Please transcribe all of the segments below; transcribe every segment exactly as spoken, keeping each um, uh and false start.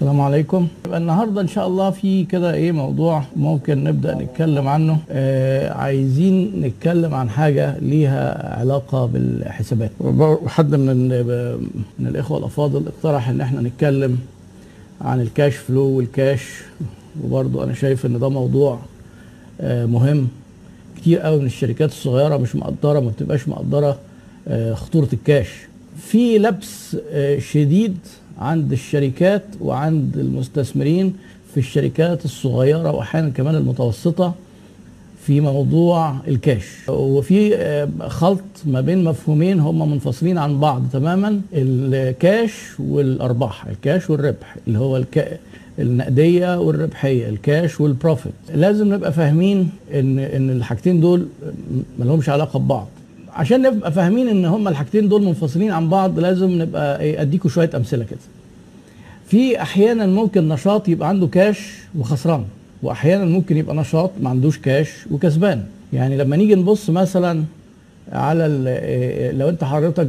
السلام عليكم. يبقى النهارده ان شاء الله في كده ايه موضوع ممكن نبدا نتكلم عنه. آه عايزين نتكلم عن حاجه ليها علاقه بالحسابات، وحد من من الاخوه الافاضل اقترح ان احنا نتكلم عن الكاش فلو والكاش، وبرضه انا شايف ان ده موضوع آه مهم. كتير قوي من الشركات الصغيره مش مقدره، ما بتبقاش مقدره آه خطوره الكاش. في لبس آه شديد عند الشركات وعند المستثمرين في الشركات الصغيرة وأحيانا كمان المتوسطة في موضوع الكاش، وفي خلط ما بين مفهومين هما منفصلين عن بعض تماما: الكاش والأرباح، الكاش والربح اللي هو الك... النقدية والربحية، الكاش والبروفيت. لازم نبقى فاهمين إن إن الحاجتين دول ملهمش علاقة ببعض. عشان نبقى فاهمين ان هما الحاجتين دول منفصلين عن بعض لازم نبقى اديكم شويه امثله كده. في احيانا ممكن نشاط يبقى عنده كاش وخسران، واحيانا ممكن يبقى نشاط ما عندوش كاش وكسبان. يعني لما نيجي نبص مثلا على لو انت حضرتك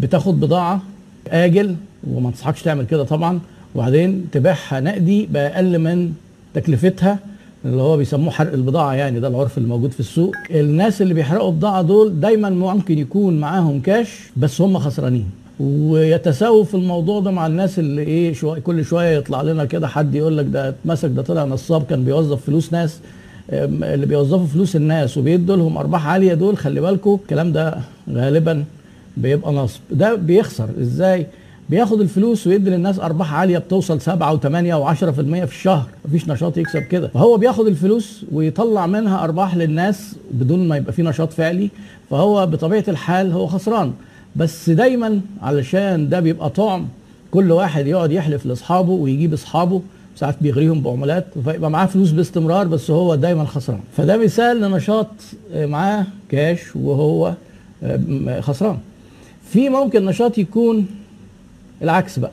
بتاخد بضاعه اجل، وما انصحكش تعمل كده طبعا، وبعدين تبيعها نقدي باقل من تكلفتها اللي هو بيسموه حرق البضاعة، يعني ده العرف اللي موجود في السوق. الناس اللي بيحرقوا بضاعة دول دايما ممكن يكون معاهم كاش بس هم خسرانين، ويتساووا في الموضوع ده مع الناس اللي ايه شوية كل شوية يطلع لنا كده حد يقول لك ده اتمسك، ده طلع نصاب، كان بيوظف فلوس ناس، اللي بيوظفوا فلوس الناس وبيدوا لهم ارباح عالية دول خلي بالكوا. الكلام ده غالبا بيبقى نصب. ده بيخسر ازاي؟ بياخد الفلوس ويدي للناس ارباح عاليه بتوصل سبعة وثمانية وعشرة بالمية في الشهر، مفيش نشاط يكسب كده. فهو بياخد الفلوس ويطلع منها ارباح للناس بدون ما يبقى فيه نشاط فعلي، فهو بطبيعه الحال هو خسران. بس دايما علشان ده بيبقى طعم، كل واحد يقعد يحلف لاصحابه ويجيب اصحابه، ساعات بيغريهم بعملات، فيبقى معاه فلوس باستمرار بس هو دايما خسران. فده مثال لنشاط معاه كاش وهو خسران. في ممكن نشاط يكون العكس بقى،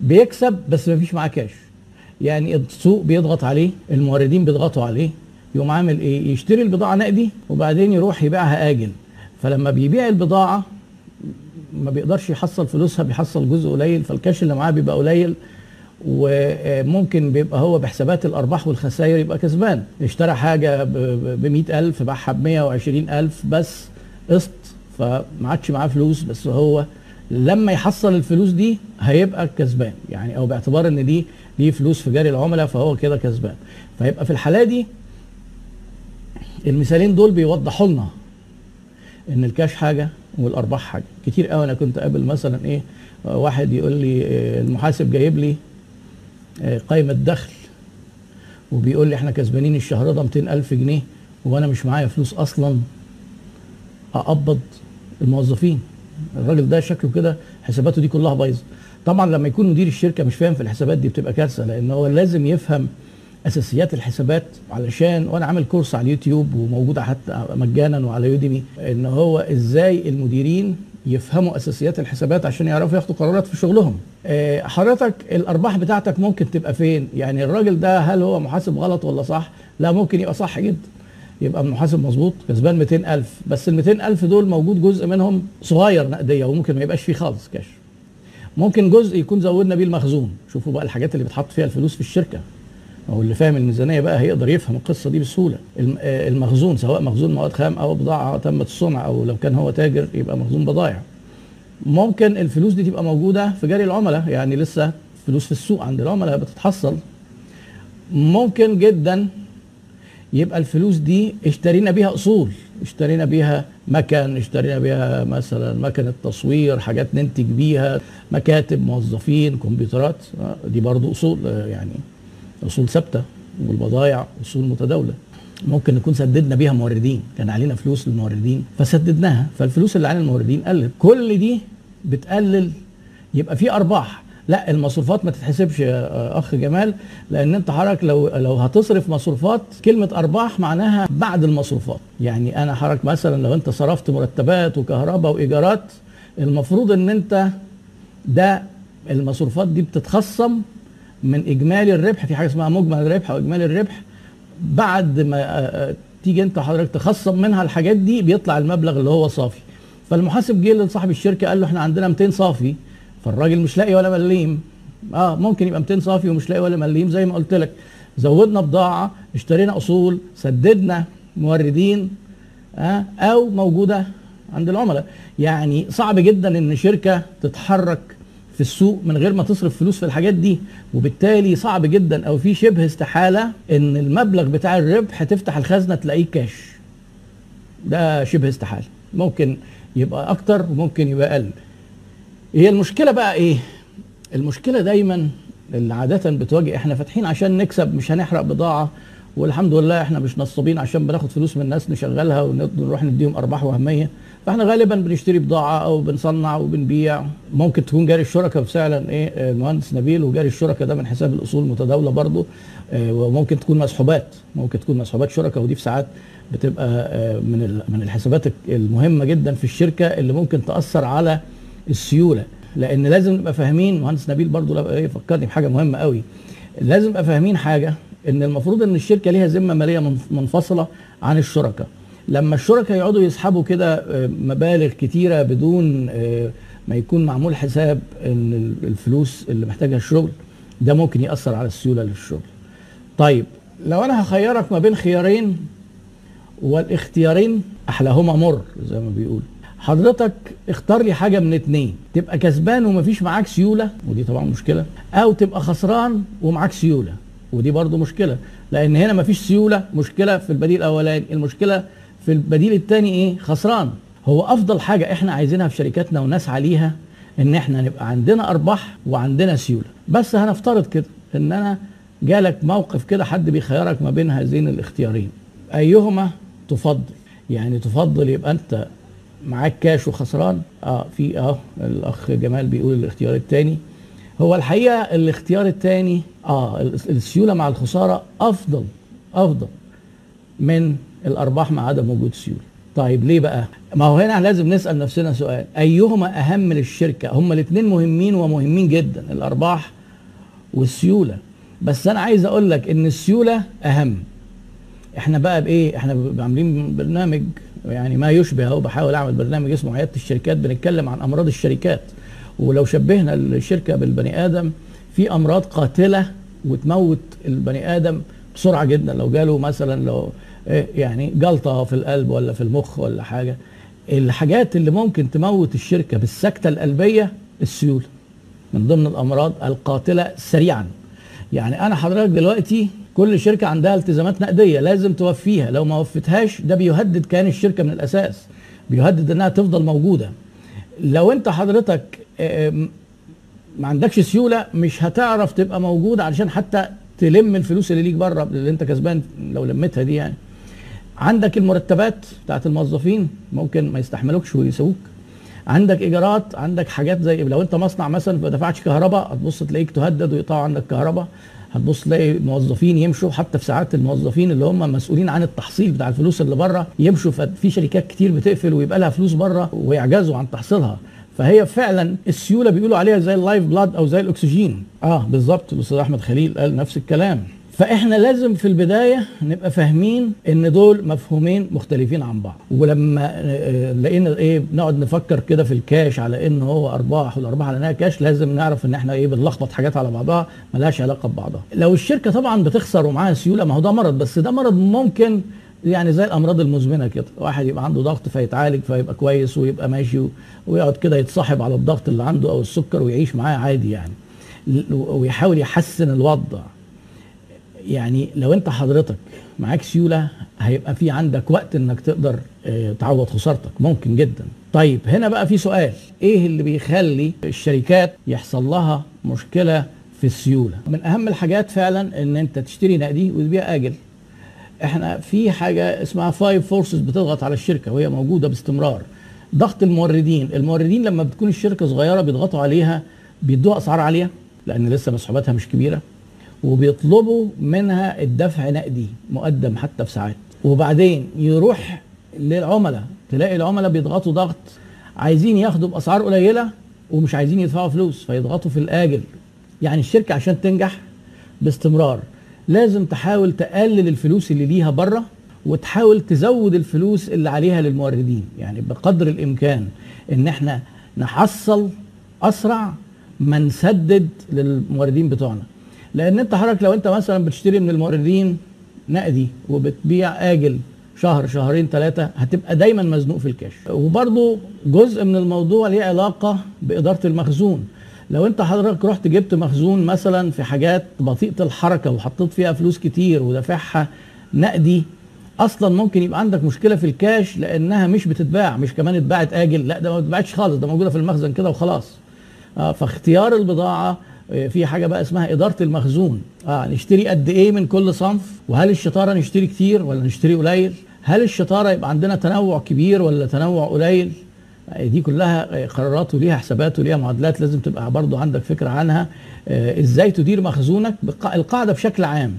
بيكسب بس مفيش معاه كاش. يعني السوق بيضغط عليه، الموردين بيضغطوا عليه، يقوم عامل ايه؟ يشتري البضاعه نقدي وبعدين يروح يبيعها اجل. فلما بيبيع البضاعه ما بيقدرش يحصل فلوسها، بيحصل جزء قليل، فالكاش اللي معاه بيبقى قليل، وممكن بيبقى هو بحسابات الارباح والخسائر يبقى كسبان. اشترى حاجه ب مئة ألف باعها ب مئة وعشرين ألف بس قسط، فما عادش معاه فلوس، بس هو لما يحصل الفلوس دي هيبقى كسبان، يعني او باعتبار ان دي دي فلوس في جاري العملاء فهو كده كسبان. فيبقى في الحاله دي المثالين دول بيوضحوا لنا ان الكاش حاجه والارباح حاجه. كتير قوي انا كنت قابل مثلا ايه واحد يقول لي المحاسب جايب لي قائمه دخل وبيقول لي احنا كسبانين الشهر ده مئتين ألف جنيه، وانا مش معايا فلوس اصلا اقبض الموظفين. الراجل ده شكله كده حساباته دي كلها بايظه. طبعا لما يكون مدير الشركه مش فاهم في الحسابات دي بتبقى كارثه، لان هو لازم يفهم اساسيات الحسابات. علشان وانا عامل كورس على اليوتيوب وموجوده حتى مجانا وعلى يوديمي، ان هو ازاي المديرين يفهموا اساسيات الحسابات عشان يعرفوا ياخدوا قرارات في شغلهم. أه حضرتك الارباح بتاعتك ممكن تبقى فين؟ يعني الراجل ده هل هو محاسب غلط ولا صح؟ لا، ممكن يبقى صح جدا، يبقى المحاسب مظبوط كسبان مئتين ألف، بس ال مئتين ألف دول موجود جزء منهم صغير نقديه وممكن ما يبقاش فيه خالص كاش. ممكن جزء يكون زودنا بيه المخزون. شوفوا بقى الحاجات اللي بتحط فيها الفلوس في الشركه، او اللي فاهم الميزانيه بقى هيقدر يفهم القصه دي بسهوله. المخزون سواء مخزون مواد خام او بضاعه تمت الصنع، او لو كان هو تاجر يبقى مخزون بضائع. ممكن الفلوس دي تبقى موجوده في جاري العملاء، يعني لسه فلوس في السوق عند العملاء بتتحصل. ممكن جدا يبقى الفلوس دي اشترينا بيها اصول، اشترينا بيها مكن، اشترينا بيها مثلا مكنه تصوير، حاجات ننتج بيها، مكاتب، موظفين، كمبيوترات، دي برضو اصول، يعني اصول ثابته. والبضائع اصول متداوله. ممكن نكون سددنا بيها موردين، كان علينا فلوس للموردين فسددناها، فالفلوس اللي على الموردين قلت. كل دي بتقلل، يبقى في ارباح. لا، المصروفات ما تتحسبش يا اخ جمال، لان انت حضرتك لو لو هتصرف مصروفات، كلمه ارباح معناها بعد المصروفات. يعني انا حضرتك مثلا لو انت صرفت مرتبات وكهرباء وايجارات، المفروض ان انت ده المصروفات دي بتتخصم من اجمالي الربح. في حاجه اسمها مجمل الربح او اجمالي الربح. بعد ما تيجي انت حضرتك تخصم منها الحاجات دي بيطلع المبلغ اللي هو صافي. فالمحاسب جه لصاحب الشركه قال له احنا عندنا مئتين صافي، فالراجل مش لاقي ولا مليم، اه ممكن يبقى مئتين صافي ومش لاقي ولا مليم زي ما قلت لك. زودنا بضاعه، اشترينا اصول، سددنا موردين، اه او موجوده عند العملاء. يعني صعب جدا ان شركه تتحرك في السوق من غير ما تصرف فلوس في الحاجات دي، وبالتالي صعب جدا او في شبه استحاله ان المبلغ بتاع الربح تفتح الخزنه تلاقيه كاش. ده شبه استحاله، ممكن يبقى اكتر وممكن يبقى اقل. هي المشكله بقى ايه؟ المشكله دايما اللي عاده بتواجه، احنا فاتحين عشان نكسب مش هنحرق بضاعه، والحمد لله احنا مش نصابين عشان بناخد فلوس من الناس نشغلها ونروح نديهم ارباح وهميه، فاحنا غالبا بنشتري بضاعه او بنصنع وبنبيع. ممكن تكون جاري الشركه فعلا ايه المهندس نبيل، وجاري الشركه ده من حساب الاصول متداوله برضه، اه وممكن تكون مسحوبات، ممكن تكون مسحوبات شركه، ودي في ساعات بتبقى اه من من الحسابات المهمه جدا في الشركه اللي ممكن تاثر على السيوله. لان لازم نبقى فاهمين، مهندس نبيل برضه ايه فكرني بحاجه مهمه قوي، لازم نبقى فاهمين حاجه، ان المفروض ان الشركه ليها ذمه ماليه منفصله عن الشركاء. لما الشركاء يقعدوا يسحبوا كده مبالغ كتيره بدون ما يكون معمول حساب ان الفلوس اللي محتاجها الشغل، ده ممكن ياثر على السيوله للشغل. طيب لو انا هخيرك ما بين خيارين، والاختيارين احلاهما مر زي ما بيقولوا، حضرتك اختار لي حاجه من اتنين، تبقى كسبان ومفيش معاك سيوله، ودي طبعا مشكله، او تبقى خسران ومعاك سيوله، ودي برضو مشكله، لان هنا مفيش سيوله، مشكله في البديل الاولاني، المشكله في البديل الثاني ايه؟ خسران. هو افضل حاجه احنا عايزينها في شركاتنا ونسعى ليها ان احنا نبقى عندنا ارباح وعندنا سيوله، بس هنفترض كده ان انا جالك موقف كده حد بيخيرك ما بين هذين الاختيارين، ايهما تفضل؟ يعني تفضل يبقى انت معاك كاش وخسران؟ اه في اه الاخ جمال بيقول الاختيار الثاني. هو الحقيقه الاختيار الثاني اه السيوله مع الخساره افضل افضل من الارباح مع عدم وجود سيوله. طيب ليه بقى؟ ما هو هنا لازم نسال نفسنا سؤال، ايهما اهم للشركه؟ هما الاثنين مهمين ومهمين جدا، الارباح والسيوله، بس انا عايز اقول لك ان السيوله اهم. احنا بقى بايه؟ احنا عاملين برنامج يعني ما يشبه، اهو بحاول اعمل برنامج اسمه عياده الشركات، بنتكلم عن امراض الشركات، ولو شبهنا الشركه بالبني ادم، في امراض قاتله وتموت البني ادم بسرعه جدا لو جاله مثلا لو يعني جلطه في القلب ولا في المخ ولا حاجه. الحاجات اللي ممكن تموت الشركه بالسكته القلبيه السيوله، من ضمن الامراض القاتله سريعا. يعني انا حضرتك دلوقتي كل شركه عندها التزامات نقديه لازم توفيها، لو ما وفيتهاش ده بيهدد كيان الشركه من الاساس، بيهدد انها تفضل موجوده. لو انت حضرتك ما عندكش سيوله مش هتعرف تبقى موجود علشان حتى تلم الفلوس اللي ليك بره اللي انت كسبان لو لمتها دي. يعني عندك المرتبات بتاعت الموظفين ممكن ما يستحملوكش ويسووك، عندك ايجارات، عندك حاجات زي لو انت مصنع مثلا ما دفعتش كهرباء هتبص تلاقيك تهدد ويقطعوا عندك كهرباء، هتبص تلاقي موظفين يمشوا، حتى في ساعات الموظفين اللي هم مسؤولين عن التحصيل بتاع الفلوس اللي بره يمشوا، في شركات كتير بتقفل ويبقى لها فلوس بره ويعجزوا عن تحصيلها. فهي فعلا السيوله بيقولوا عليها زي اللايف بلاد او زي الاكسجين. اه بالظبط، الاستاذ احمد خليل قال نفس الكلام. فاحنا لازم في البدايه نبقى فاهمين ان دول مفهومين مختلفين عن بعض، ولما لقينا ايه بنقعد نفكر كده في الكاش على ان هو ارباح والارباح على انها كاش، لازم نعرف ان احنا ايه بنلخبط حاجات على بعضها ملهاش علاقه ببعضها. لو الشركه طبعا بتخسر ومعاها سيوله، ما هو ده مرض، بس ده مرض ممكن يعني زي الامراض المزمنه كده، واحد يبقى عنده ضغط فيتعالج فيبقى كويس ويبقى ماشي ويقعد كده يتصاحب على الضغط اللي عنده او السكر ويعيش معاه عادي يعني، ويحاول يحسن الوضع. يعني لو انت حضرتك معاك سيوله هيبقى في عندك وقت انك تقدر اه تعوض خسارتك، ممكن جدا. طيب هنا بقى في سؤال، ايه اللي بيخلي الشركات يحصل لها مشكله في السيوله؟ من اهم الحاجات فعلا ان انت تشتري نقدي وتبيع اجل. احنا في حاجه اسمها فايف فورسز بتضغط على الشركه وهي موجوده باستمرار. ضغط الموردين، الموردين لما بتكون الشركه صغيره بيضغطوا عليها، بيدوها اسعار عاليه لان لسه مسحوباتها مش كبيره، وبيطلبوا منها الدفع نقدي مقدم حتى في ساعات. وبعدين يروح للعملاء، تلاقي العملاء بيضغطوا ضغط، عايزين ياخدوا باسعار قليله ومش عايزين يدفعوا فلوس فيضغطوا في الاجل. يعني الشركه عشان تنجح باستمرار لازم تحاول تقلل الفلوس اللي ليها بره وتحاول تزود الفلوس اللي عليها للموردين، يعني بقدر الامكان ان احنا نحصل اسرع ما نسدد للموردين بتوعنا. لان انت حضرتك لو انت مثلا بتشتري من الموردين نقدي وبتبيع اجل شهر شهرين ثلاثه هتبقى دايما مزنوق في الكاش. وبرضو جزء من الموضوع ليه علاقه باداره المخزون. لو انت حضرتك رحت جبت مخزون مثلا في حاجات بطيئه الحركه وحطيت فيها فلوس كتير ودافعها نقدي، اصلا ممكن يبقى عندك مشكله في الكاش لانها مش بتتباع، مش كمان اتباعت اجل، لا ده ما بتتباعش خالص، ده موجوده في المخزن كده وخلاص. آه فاختيار البضاعه في حاجه بقى اسمها اداره المخزون. اه نشتري قد ايه من كل صنف؟ وهل الشطاره نشتري كتير ولا نشتري قليل؟ هل الشطاره يبقى عندنا تنوع كبير ولا تنوع قليل؟ دي كلها قرارات وليها حسابات وليها معادلات لازم تبقى برضه عندك فكره عنها. آه ازاي تدير مخزونك؟ القاعده بشكل عام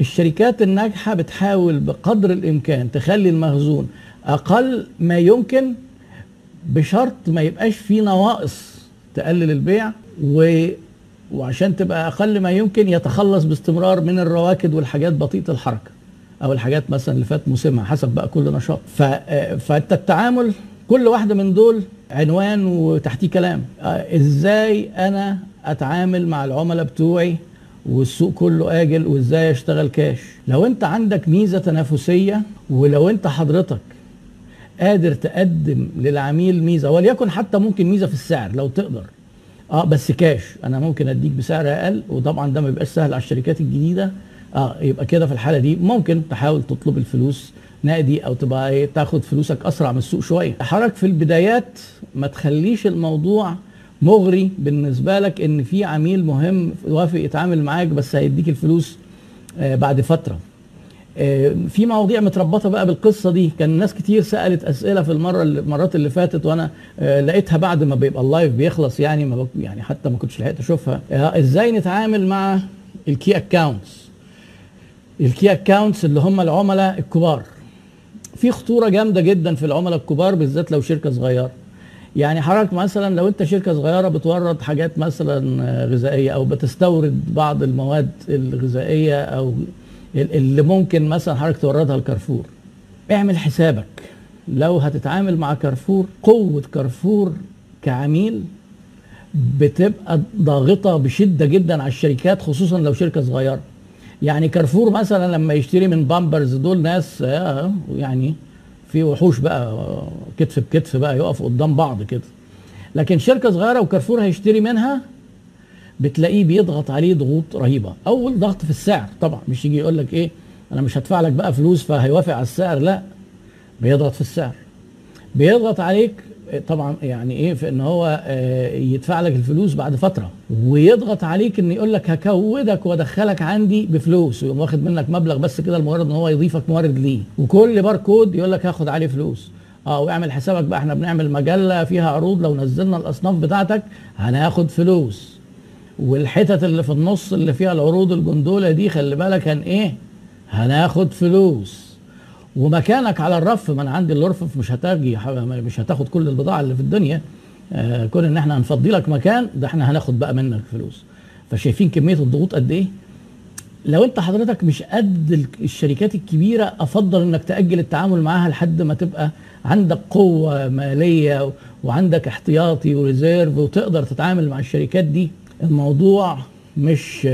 الشركات الناجحه بتحاول بقدر الامكان تخلي المخزون اقل ما يمكن بشرط ما يبقاش فيه نواقص تقلل البيع، و وعشان تبقى اقل ما يمكن يتخلص باستمرار من الرواكد والحاجات بطيئه الحركه او الحاجات مثلا اللي فات موسمها حسب بقى كل نشاط. فانت التعامل كل واحده من دول عنوان وتحتيه كلام. ازاي انا اتعامل مع العملاء بتوعي والسوق كله اجل وازاي اشتغل كاش؟ لو انت عندك ميزه تنافسيه ولو انت حضرتك قادر تقدم للعميل ميزه وليكن حتى ممكن ميزه في السعر لو تقدر، اه بس كاش انا ممكن اديك بسعر اقل، وطبعا ده ما بيبقاش سهل على الشركات الجديده. اه يبقى كده في الحاله دي ممكن تحاول تطلب الفلوس نقدي او تبقى ايه تاخد فلوسك اسرع من السوق شويه. حضرتك في البدايات ما تخليش الموضوع مغري بالنسبه لك ان في عميل مهم وافق يتعامل معاك بس هيديك الفلوس آه بعد فتره. آه في مواضيع متربطه بقى بالقصه دي، كان ناس كتير سالت اسئله في المره المرات اللي فاتت وانا آه لقيتها بعد ما بيبقى اللايف بيخلص، يعني ما يعني حتى ما كنتش لحقت اشوفها. آه ازاي نتعامل مع الكي اكاونتس؟ الكي اكاونتس اللي هم العملاء الكبار. في خطوره جامده جدا في العملاء الكبار بالذات لو شركه صغيره. يعني حضرتك مثلا لو انت شركه صغيره بتورد حاجات مثلا غذائيه او بتستورد بعض المواد الغذائيه او اللي ممكن مثلا حضرتك توردها لكارفور، اعمل حسابك لو هتتعامل مع كارفور قوه كارفور كعميل بتبقى ضاغطه بشده جدا على الشركات خصوصا لو شركه صغيره. يعني كارفور مثلا لما يشتري من بامبرز دول ناس يعني في وحوش بقى كتف بكتف بقى يقف قدام بعض كده، لكن شركه صغيره وكارفور هيشتري منها بتلاقيه بيضغط عليه ضغوط رهيبه. اول ضغط في السعر طبعا، مش يجي يقول لك ايه انا مش هدفع لك بقى فلوس فهيوافق على السعر، لا بيضغط في السعر، بيضغط عليك طبعا يعني ايه في ان هو يدفع لك الفلوس بعد فتره، ويضغط عليك ان يقول لك هكودك وادخلك عندي بفلوس ويقوم واخد منك مبلغ بس كده لمجرد ان هو يضيفك مورد ليه، وكل باركود يقول لك هاخد عليه فلوس. اه واعمل حسابك بقى احنا بنعمل مجله فيها عروض لو نزلنا الاصناف بتاعتك هناخد فلوس، والحتت اللي في النص اللي فيها العروض الجندوله دي خلي بالك هن ايه هناخد فلوس، ومكانك على الرف ما انا عندي الرف مش هتاجي مش هتاخد كل البضاعه اللي في الدنيا، آه كون ان احنا هنفضي لك مكان ده احنا هناخد بقى منك فلوس. فشايفين كميه الضغوط قد ايه؟ لو انت حضرتك مش قد الشركات الكبيره افضل انك تاجل التعامل معاها لحد ما تبقى عندك قوه ماليه وعندك احتياطي وريزيرف وتقدر تتعامل مع الشركات دي. الموضوع مش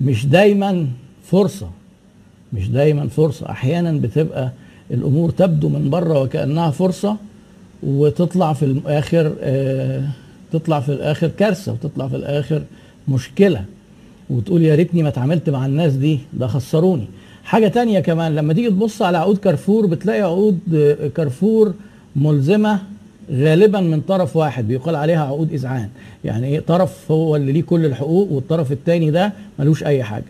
مش دايما فرصه، مش دايما فرصة، احيانا بتبقى الامور تبدو من بره وكأنها فرصة وتطلع في الاخر آه تطلع في الاخر كارثة وتطلع في الاخر مشكلة وتقول يا ريتني ما اتعاملت مع الناس دي ده خسروني. حاجة تانية كمان لما تيجي تبص على عقود كارفور بتلاقي عقود كارفور ملزمة غالبا من طرف واحد بيقال عليها عقود اذعان، يعني ايه طرف هو اللي ليه كل الحقوق والطرف التاني ده ملوش اي حاجة.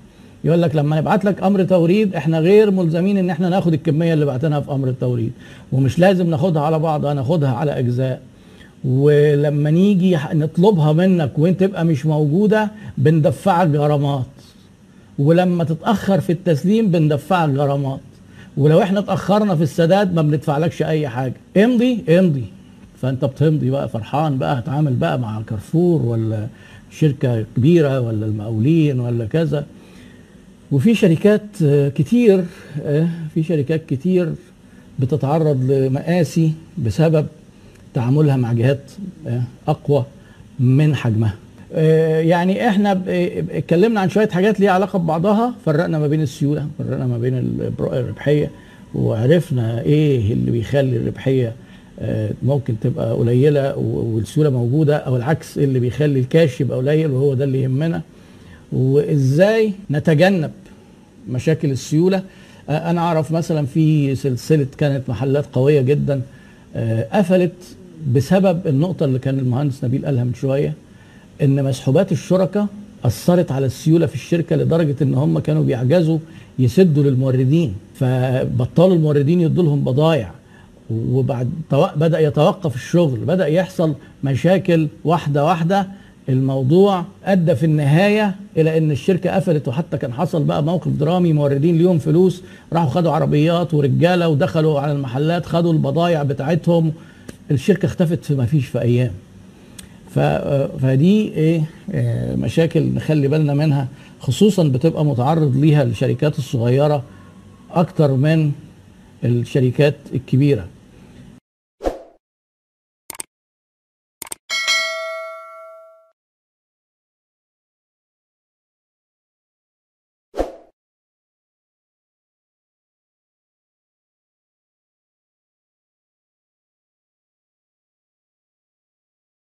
يقول لك لما نبعت لك امر توريد احنا غير ملزمين ان احنا ناخد الكميه اللي بعتناها في امر التوريد ومش لازم ناخدها على بعضها، ناخدها على اجزاء، ولما نيجي نطلبها منك وانت تبقى مش موجوده بندفعك غرامات، ولما تتاخر في التسليم بندفعك غرامات، ولو احنا اتاخرنا في السداد ما بندفعلكش اي حاجه. امضي امضي. فانت بتمضي بقى فرحان بقى هتعامل بقى مع كارفور ولا شركه كبيره ولا المقاولين ولا كذا. وفي شركات كتير في شركات كتير بتتعرض لمآسي بسبب تعاملها مع جهات اقوى من حجمها. يعني احنا اتكلمنا عن شويه حاجات ليها علاقه ببعضها، فرقنا ما بين السيوله، فرقنا ما بين الربحيه، وعرفنا ايه اللي بيخلي الربحيه ممكن تبقى قليله والسيوله موجوده، او العكس اللي بيخلي الكاش يبقى قليل وهو ده اللي يهمنا، وازاي نتجنب مشاكل السيوله. انا اعرف مثلا في سلسله كانت محلات قويه جدا قفلت بسبب النقطه اللي كان المهندس نبيل قالها من شويه، ان مسحوبات الشركاء اثرت على السيوله في الشركه لدرجه ان هم كانوا بيعجزوا يسدوا للموردين، فبطلوا الموردين يدوا لهم بضايع، وبعد بدا يتوقف الشغل، بدا يحصل مشاكل واحده واحده. الموضوع ادى في النهايه الى ان الشركه قفلت، وحتى كان حصل بقى موقف درامي، موردين ليهم فلوس راحوا خدوا عربيات ورجاله ودخلوا على المحلات خدوا البضايع بتاعتهم، الشركه اختفت في ما فيش في ايام. فدي ايه مشاكل نخلي بالنا منها، خصوصا بتبقى متعرض ليها الشركات الصغيره اكتر من الشركات الكبيره.